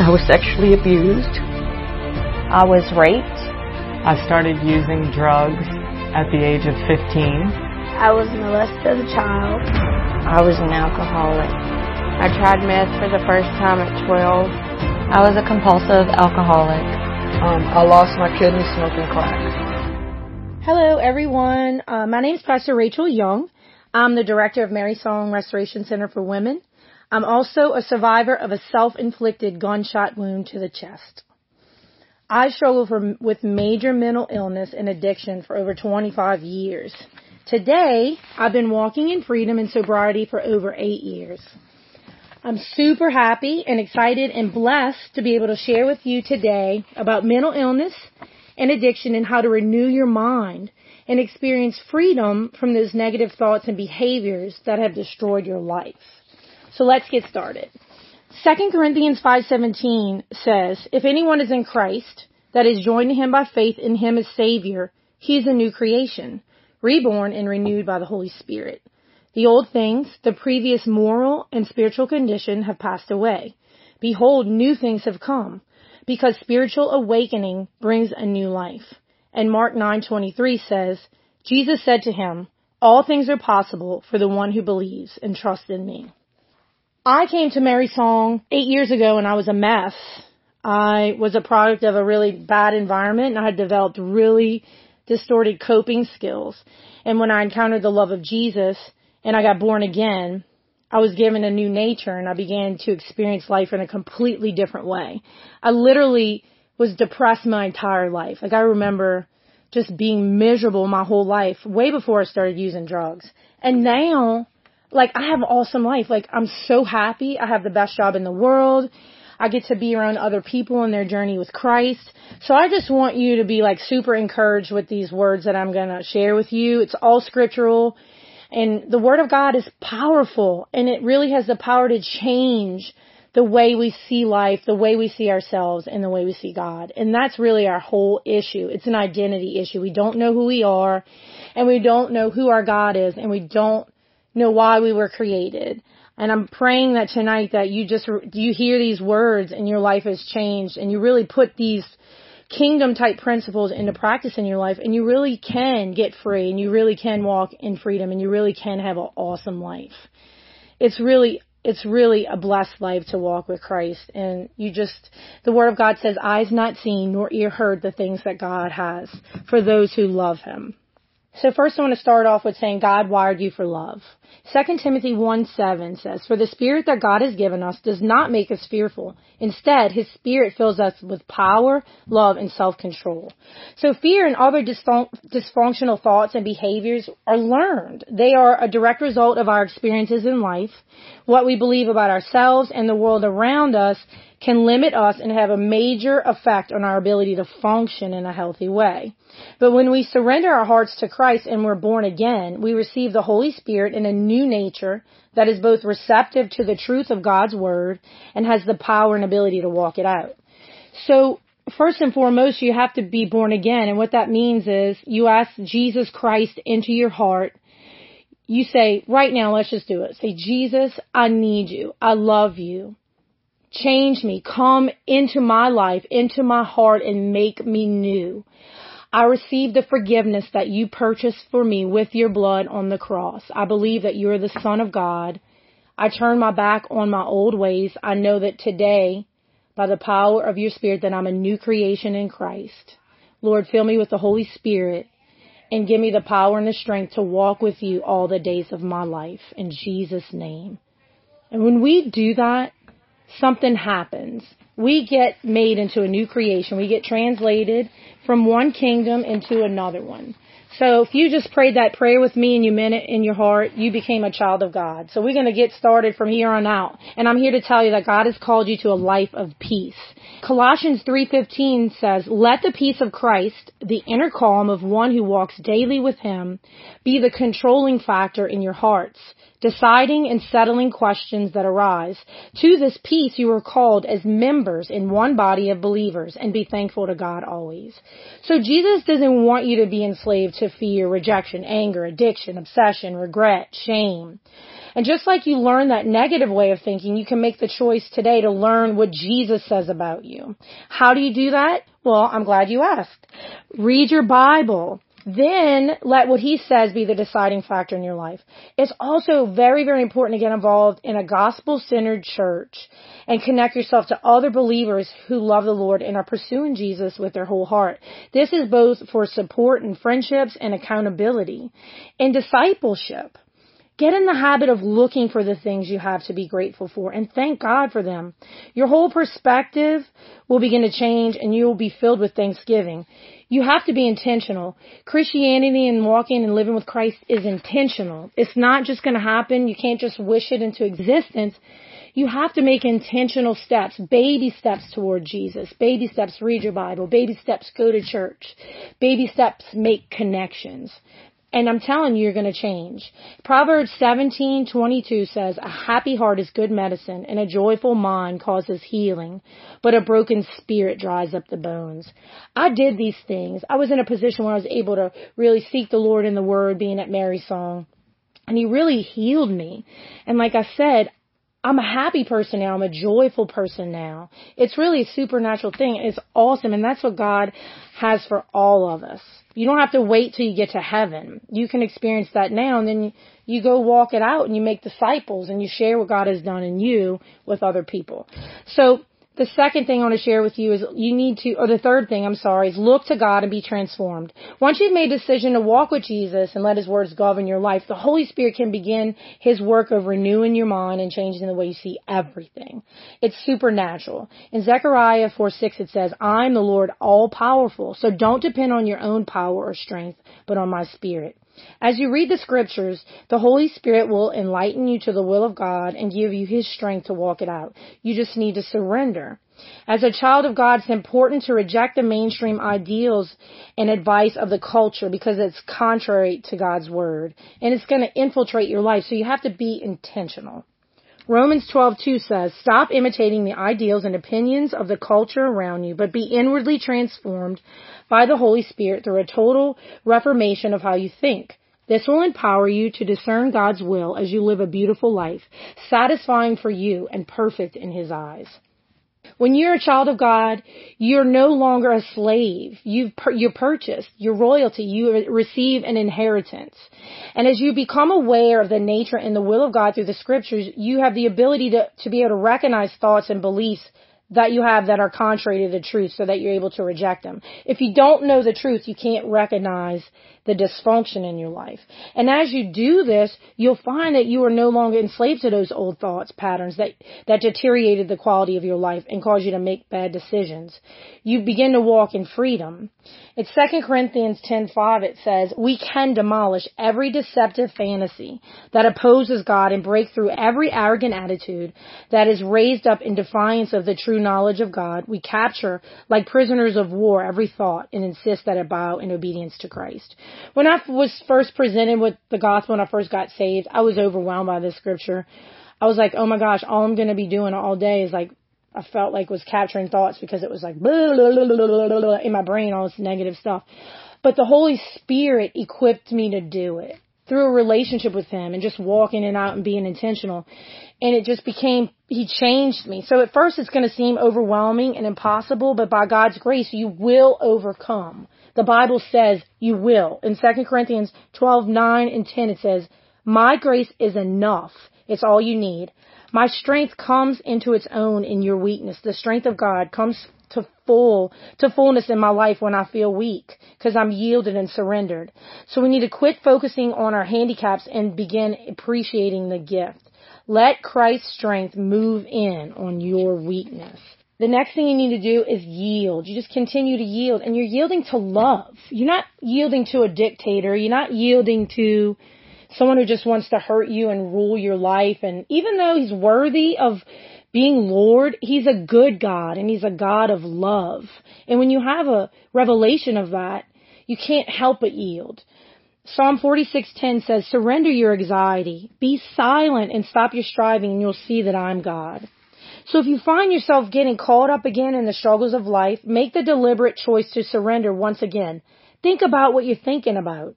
I was sexually abused. I was raped. I started using drugs at the age of 15. I was molested as a child. I was an alcoholic. I tried meth for the first time at 12. I was a compulsive alcoholic. I lost my kidney smoking crack. Hello, everyone. My name is Pastor Rachel Young. I'm the director of Mary's Song Restoration Center for Women. I'm also a survivor of a self-inflicted gunshot wound to the chest. I struggled with major mental illness and addiction for over 25 years. Today, I've been walking in freedom and sobriety for over 8 years. I'm super happy and excited and blessed to be able to share with you today about mental illness and addiction and how to renew your mind and experience freedom from those negative thoughts and behaviors that have destroyed your life. So let's get started. 2 Corinthians 5:17 says, "If anyone is in Christ, that is joined to him by faith in him as Savior, he is a new creation, reborn and renewed by the Holy Spirit. The old things, the previous moral and spiritual condition, have passed away. Behold, new things have come, because spiritual awakening brings a new life." And Mark 9:23 says, "Jesus said to him, 'All things are possible for the one who believes and trusts in me.'" I came to Mary's Song 8 years ago and I was a mess. I was a product of a really bad environment and I had developed really distorted coping skills. And when I encountered the love of Jesus and I got born again, I was given a new nature and I began to experience life in a completely different way. I literally was depressed my entire life. Like I remember just being miserable my whole life way before I started using drugs. And now, like, I have an awesome life. Like, I'm so happy. I have the best job in the world. I get to be around other people in their journey with Christ. So I just want you to be, like, super encouraged with these words that I'm going to share with you. It's all scriptural. And the Word of God is powerful. And it really has the power to change the way we see life, the way we see ourselves, and the way we see God. And that's really our whole issue. It's an identity issue. We don't know who we are. And we don't know who our God is. And we don't know why we were created. And I'm praying that tonight that you hear these words and your life has changed and you really put these kingdom type principles into practice in your life and you really can get free and you really can walk in freedom and you really can have an awesome life. It's really a blessed life to walk with Christ. And the Word of God says, "Eyes not seen nor ear heard the things that God has for those who love him." So first I want to start off with saying God wired you for love. 2 Timothy 1:7 says, "For the Spirit that God has given us does not make us fearful. Instead, His Spirit fills us with power, love, and self-control." So fear and other dysfunctional thoughts and behaviors are learned. They are a direct result of our experiences in life. What we believe about ourselves and the world around us can limit us and have a major effect on our ability to function in a healthy way. But when we surrender our hearts to Christ and we're born again, we receive the Holy Spirit in a new nature that is both receptive to the truth of God's Word and has the power and ability to walk it out. So, first and foremost, you have to be born again. And what that means is you ask Jesus Christ into your heart. You say, right now, let's just do it. Say, "Jesus, I need you. I love you. Change me. Come into my life, into my heart, and make me new. I receive the forgiveness that you purchased for me with your blood on the cross. I believe that you are the Son of God. I turn my back on my old ways. I know that today, by the power of your Spirit, that I'm a new creation in Christ. Lord, fill me with the Holy Spirit and give me the power and the strength to walk with you all the days of my life. In Jesus' name." And when we do that, something happens. We get made into a new creation. We get translated from one kingdom into another one. So if you just prayed that prayer with me and you meant it in your heart, you became a child of God. So we're going to get started from here on out. And I'm here to tell you that God has called you to a life of peace. Colossians 3:15 says, "Let the peace of Christ, the inner calm of one who walks daily with him, be the controlling factor in your hearts, deciding and settling questions that arise. To this peace you are called as members in one body of believers, and be thankful to God always." So Jesus doesn't want you to be enslaved to fear, rejection, anger, addiction, obsession, regret, shame. And just like you learn that negative way of thinking, you can make the choice today to learn what Jesus says about you. How do you do that? Well, I'm glad you asked. Read your Bible. Then let what he says be the deciding factor in your life. It's also very, very important to get involved in a gospel-centered church and connect yourself to other believers who love the Lord and are pursuing Jesus with their whole heart. This is both for support and friendships and accountability and discipleship. Get in the habit of looking for the things you have to be grateful for and thank God for them. Your whole perspective will begin to change and you will be filled with thanksgiving. You have to be intentional. Christianity and walking and living with Christ is intentional. It's not just going to happen. You can't just wish it into existence. You have to make intentional steps, baby steps toward Jesus, baby steps, read your Bible, baby steps, go to church, baby steps, make connections. And I'm telling you, you're going to change. Proverbs 17:22 says, "A happy heart is good medicine, and a joyful mind causes healing, but a broken spirit dries up the bones." I did these things. I was in a position where I was able to really seek the Lord in the Word, being at Mary's Song, and He really healed me. And like I said, I'm a happy person now. I'm a joyful person now. It's really a supernatural thing. It's awesome. And that's what God has for all of us. You don't have to wait till you get to heaven. You can experience that now. And then you go walk it out and you make disciples and you share what God has done in you with other people. So the second thing I want to share with you is the third thing, is look to God and be transformed. Once you've made a decision to walk with Jesus and let his words govern your life, the Holy Spirit can begin his work of renewing your mind and changing the way you see everything. It's supernatural. In Zechariah 4:6, it says, "I'm the Lord all-powerful, so don't depend on your own power or strength, but on my Spirit." As you read the scriptures, the Holy Spirit will enlighten you to the will of God and give you his strength to walk it out. You just need to surrender. As a child of God, it's important to reject the mainstream ideals and advice of the culture because it's contrary to God's word and it's going to infiltrate your life. So you have to be intentional. Romans 12:2 says, "Stop imitating the ideals and opinions of the culture around you, but be inwardly transformed by the Holy Spirit through a total reformation of how you think. This will empower you to discern God's will as you live a beautiful life, satisfying for you and perfect in his eyes." When you're a child of God, you're no longer a slave. You're purchased, you're royalty, you receive an inheritance. And as you become aware of the nature and the will of God through the scriptures, you have the ability to be able to recognize thoughts and beliefs that you have that are contrary to the truth so that you're able to reject them. If you don't know the truth, you can't recognize the dysfunction in your life. And as you do this, you'll find that you are no longer enslaved to those old thoughts, patterns that deteriorated the quality of your life and caused you to make bad decisions. You begin to walk in freedom. In 2 Corinthians 10:5, it says, "We can demolish every deceptive fantasy that opposes God and break through every arrogant attitude that is raised up in defiance of the true knowledge of God. We capture, like prisoners of war, every thought and insist that it bow in obedience to Christ." When I was first presented with the gospel, when I first got saved, I was overwhelmed by this scripture. I was like, oh my gosh, all I'm going to be doing all day is like, I felt like was capturing thoughts because it was like blah, blah, blah, blah, blah, blah, in my brain, all this negative stuff. But the Holy Spirit equipped me to do it through a relationship with him and just walking and out and being intentional. And it just became, he changed me. So at first it's going to seem overwhelming and impossible, but by God's grace, you will overcome. The Bible says you will. In 2 Corinthians 12:9-10, it says, "My grace is enough. It's all you need. My strength comes into its own in your weakness." The strength of God comes to fullness in my life when I feel weak because I'm yielded and surrendered. So we need to quit focusing on our handicaps and begin appreciating the gift. Let Christ's strength move in on your weakness. The next thing you need to do is yield. You just continue to yield, and you're yielding to love. You're not yielding to a dictator. You're not yielding to someone who just wants to hurt you and rule your life. And even though he's worthy of being Lord, he's a good God, and he's a God of love. And when you have a revelation of that, you can't help but yield. Psalm 46:10 says, "Surrender your anxiety, be silent, and stop your striving, and you'll see that I'm God." So if you find yourself getting caught up again in the struggles of life, make the deliberate choice to surrender once again. Think about what you're thinking about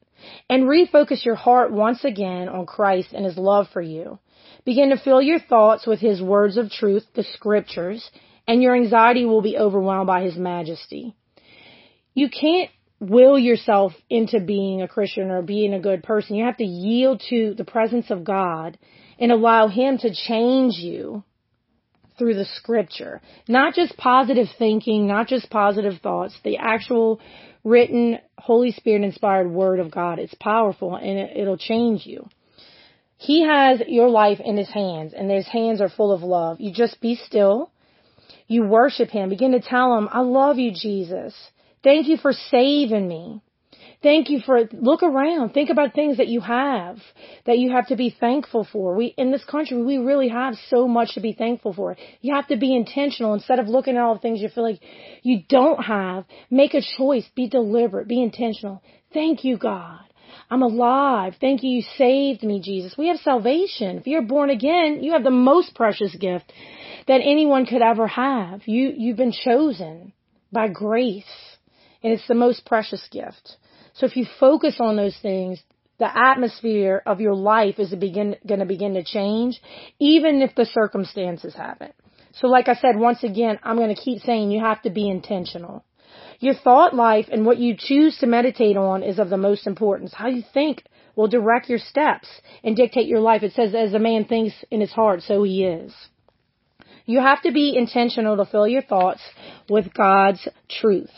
and refocus your heart once again on Christ and his love for you. Begin to fill your thoughts with his words of truth, the scriptures, and your anxiety will be overwhelmed by his majesty. You can't will yourself into being a Christian or being a good person. You have to yield to the presence of God and allow him to change you through the scripture. Not just positive thinking, not just positive thoughts, the actual written, Holy Spirit inspired word of God. It's powerful and it'll change you. He has your life in his hands, and his hands are full of love. You just be still. You worship him. Begin to tell him, I love you, Jesus. Thank you for saving me. Thank you for, look around. Think about things that you have to be thankful for. We, in this country, we really have so much to be thankful for. You have to be intentional. Instead of looking at all the things you feel like you don't have, make a choice. Be deliberate. Be intentional. Thank you, God. I'm alive. Thank you. You saved me, Jesus. We have salvation. If you're born again, you have the most precious gift that anyone could ever have. You've been chosen by grace, and it's the most precious gift. So if you focus on those things, the atmosphere of your life is going to begin to change, even if the circumstances haven't. So like I said, once again, I'm going to keep saying you have to be intentional. Your thought life and what you choose to meditate on is of the most importance. How you think will direct your steps and dictate your life. It says, as a man thinks in his heart, so he is. You have to be intentional to fill your thoughts with God's truth.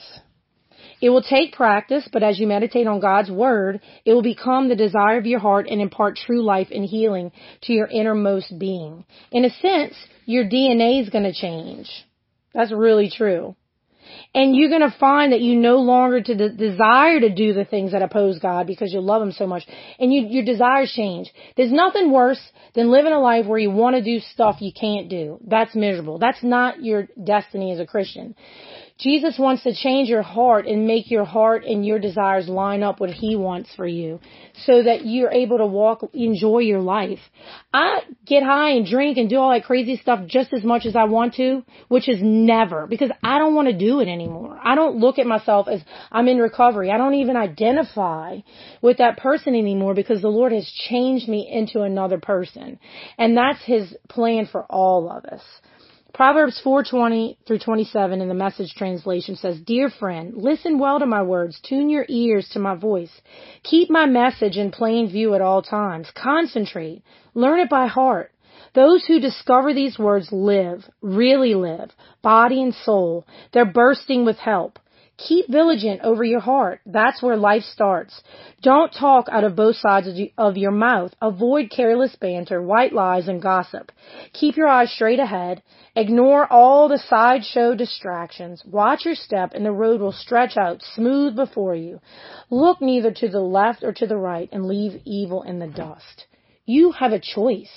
It will take practice, but as you meditate on God's word, it will become the desire of your heart and impart true life and healing to your innermost being. In a sense, your DNA is going to change. That's really true. And you're going to find that you no longer desire to do the things that oppose God because you love him so much. And your desires change. There's nothing worse than living a life where you want to do stuff you can't do. That's miserable. That's not your destiny as a Christian. Jesus wants to change your heart and make your heart and your desires line up what he wants for you so that you're able to walk, enjoy your life. I get high and drink and do all that crazy stuff just as much as I want to, which is never, because I don't want to do it anymore. I don't look at myself as I'm in recovery. I don't even identify with that person anymore because the Lord has changed me into another person. And that's his plan for all of us. Proverbs 4:20 through 27 in the Message translation says, Dear friend, listen well to my words. Tune your ears to my voice. Keep my message in plain view at all times. Concentrate. Learn it by heart. Those who discover these words live, really live, body and soul. They're bursting with help. Keep vigilant over your heart. That's where life starts. Don't talk out of both sides of your mouth. Avoid careless banter, white lies, and gossip. Keep your eyes straight ahead. Ignore all the sideshow distractions. Watch your step, and the road will stretch out smooth before you. Look neither to the left or to the right, and leave evil in the dust. You have a choice.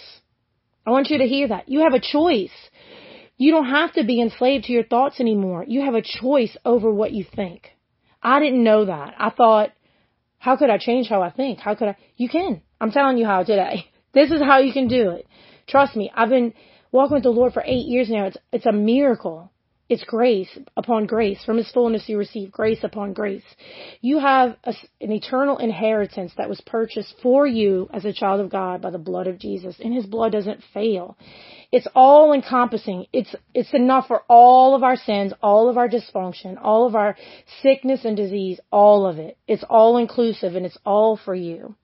I want you to hear that. You have a choice. You don't have to be enslaved to your thoughts anymore. You have a choice over what you think. I didn't know that. I thought, how could I change how I think? How could I? You can. I'm telling you how today. This is how you can do it. Trust me. I've been walking with the Lord for 8 years now. It's a miracle. It's grace upon grace. From his fullness you receive grace upon grace. You have an eternal inheritance that was purchased for you as a child of God by the blood of Jesus. And his blood doesn't fail. It's all encompassing. It's enough for all of our sins, all of our dysfunction, all of our sickness and disease, all of it. It's all inclusive and it's all for you.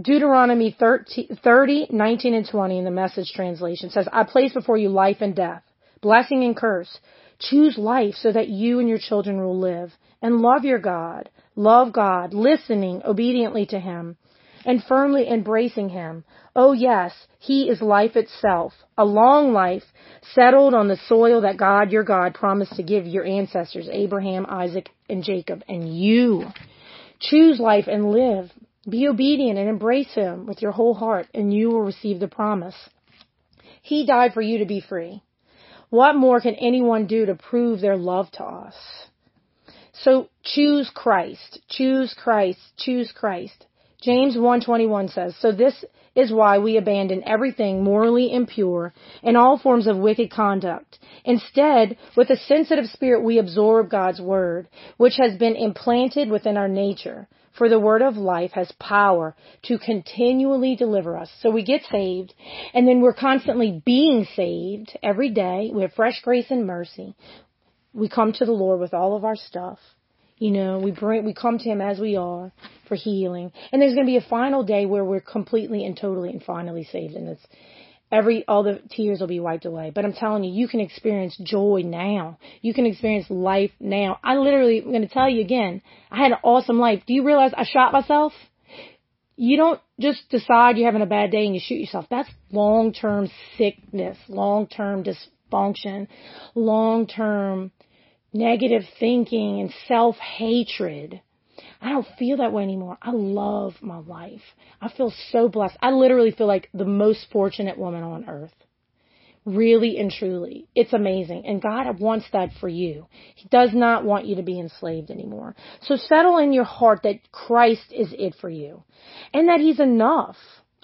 Deuteronomy 30:19-20 in the Message translation says, I place before you life and death, blessing and curse. Choose life so that you and your children will live and love your God. Love God, listening obediently to him and firmly embracing him. Oh yes, he is life itself, a long life settled on the soil that God, your God, promised to give your ancestors, Abraham, Isaac, and Jacob, and you. Choose life and live. Be obedient and embrace him with your whole heart, and you will receive the promise. He died for you to be free. What more can anyone do to prove their love to us? So choose Christ. Choose Christ. Choose Christ. James 1:21 says, So this is why we abandon everything morally impure and all forms of wicked conduct. Instead, with a sensitive spirit, we absorb God's word, which has been implanted within our nature. for the word of life has power to continually deliver us. So we get saved, and then we're constantly being saved every day. We have fresh grace and mercy. We come to the Lord with all of our stuff. You know, we come to Him as we are for healing. And there's going to be a final day where we're completely and totally and finally saved. And it's all the tears will be wiped away. But I'm telling you, you can experience joy now. You can experience life now. I'm going to tell you again, I had an awesome life. Do you realize I shot myself? You don't just decide you're having a bad day and you shoot yourself. That's long-term sickness, long-term dysfunction, long-term negative thinking and self-hatred. I don't feel that way anymore. I love my life. I feel so blessed. I literally feel like the most fortunate woman on earth. Really and truly. It's amazing. And God wants that for you. He does not want you to be enslaved anymore. So settle in your heart that Christ is it for you and that He's enough.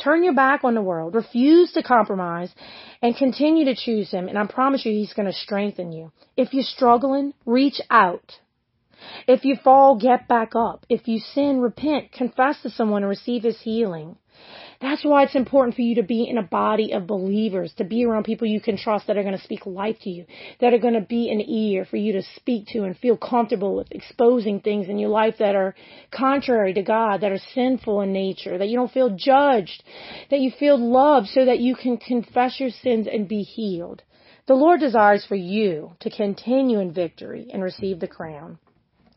Turn your back on the world. Refuse to compromise and continue to choose Him. And I promise you, He's going to strengthen you. If you're struggling, reach out. If you fall, get back up. If you sin, repent, confess to someone, and receive His healing. That's why it's important for you to be in a body of believers, to be around people you can trust that are going to speak life to you, that are going to be an ear for you to speak to and feel comfortable with exposing things in your life that are contrary to God, that are sinful in nature, that you don't feel judged, that you feel loved so that you can confess your sins and be healed. The Lord desires for you to continue in victory and receive the crown.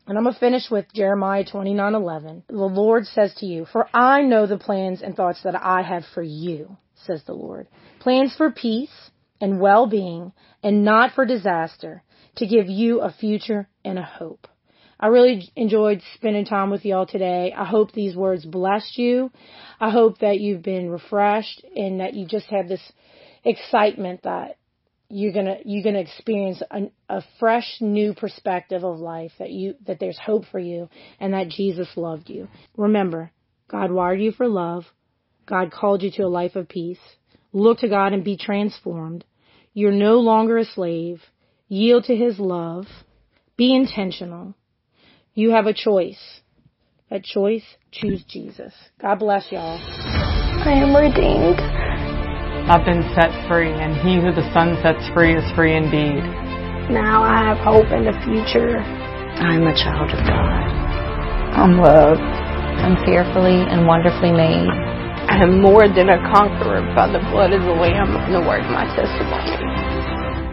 And I'm going to finish with Jeremiah 29:11. The Lord says to you, "For I know the plans and thoughts that I have for you," says the Lord. "Plans for peace and well-being and not for disaster, to give you a future and a hope." I really enjoyed spending time with y'all today. I hope these words blessed you. I hope that you've been refreshed and that you just have this excitement that you're gonna experience a fresh, new perspective of life, that there's hope for you and that Jesus loved you. Remember, God wired you for love. God called you to a life of peace. Look to God and be transformed. You're no longer a slave. Yield to His love. Be intentional. You have a choice. That choice, choose Jesus. God bless y'all. I am redeemed. I've been set free, and he who the Son sets free is free indeed. Now I have hope in the future. I'm a child of God. I'm loved. I'm fearfully and wonderfully made. I am more than a conqueror by the blood of the Lamb and the word of my testimony.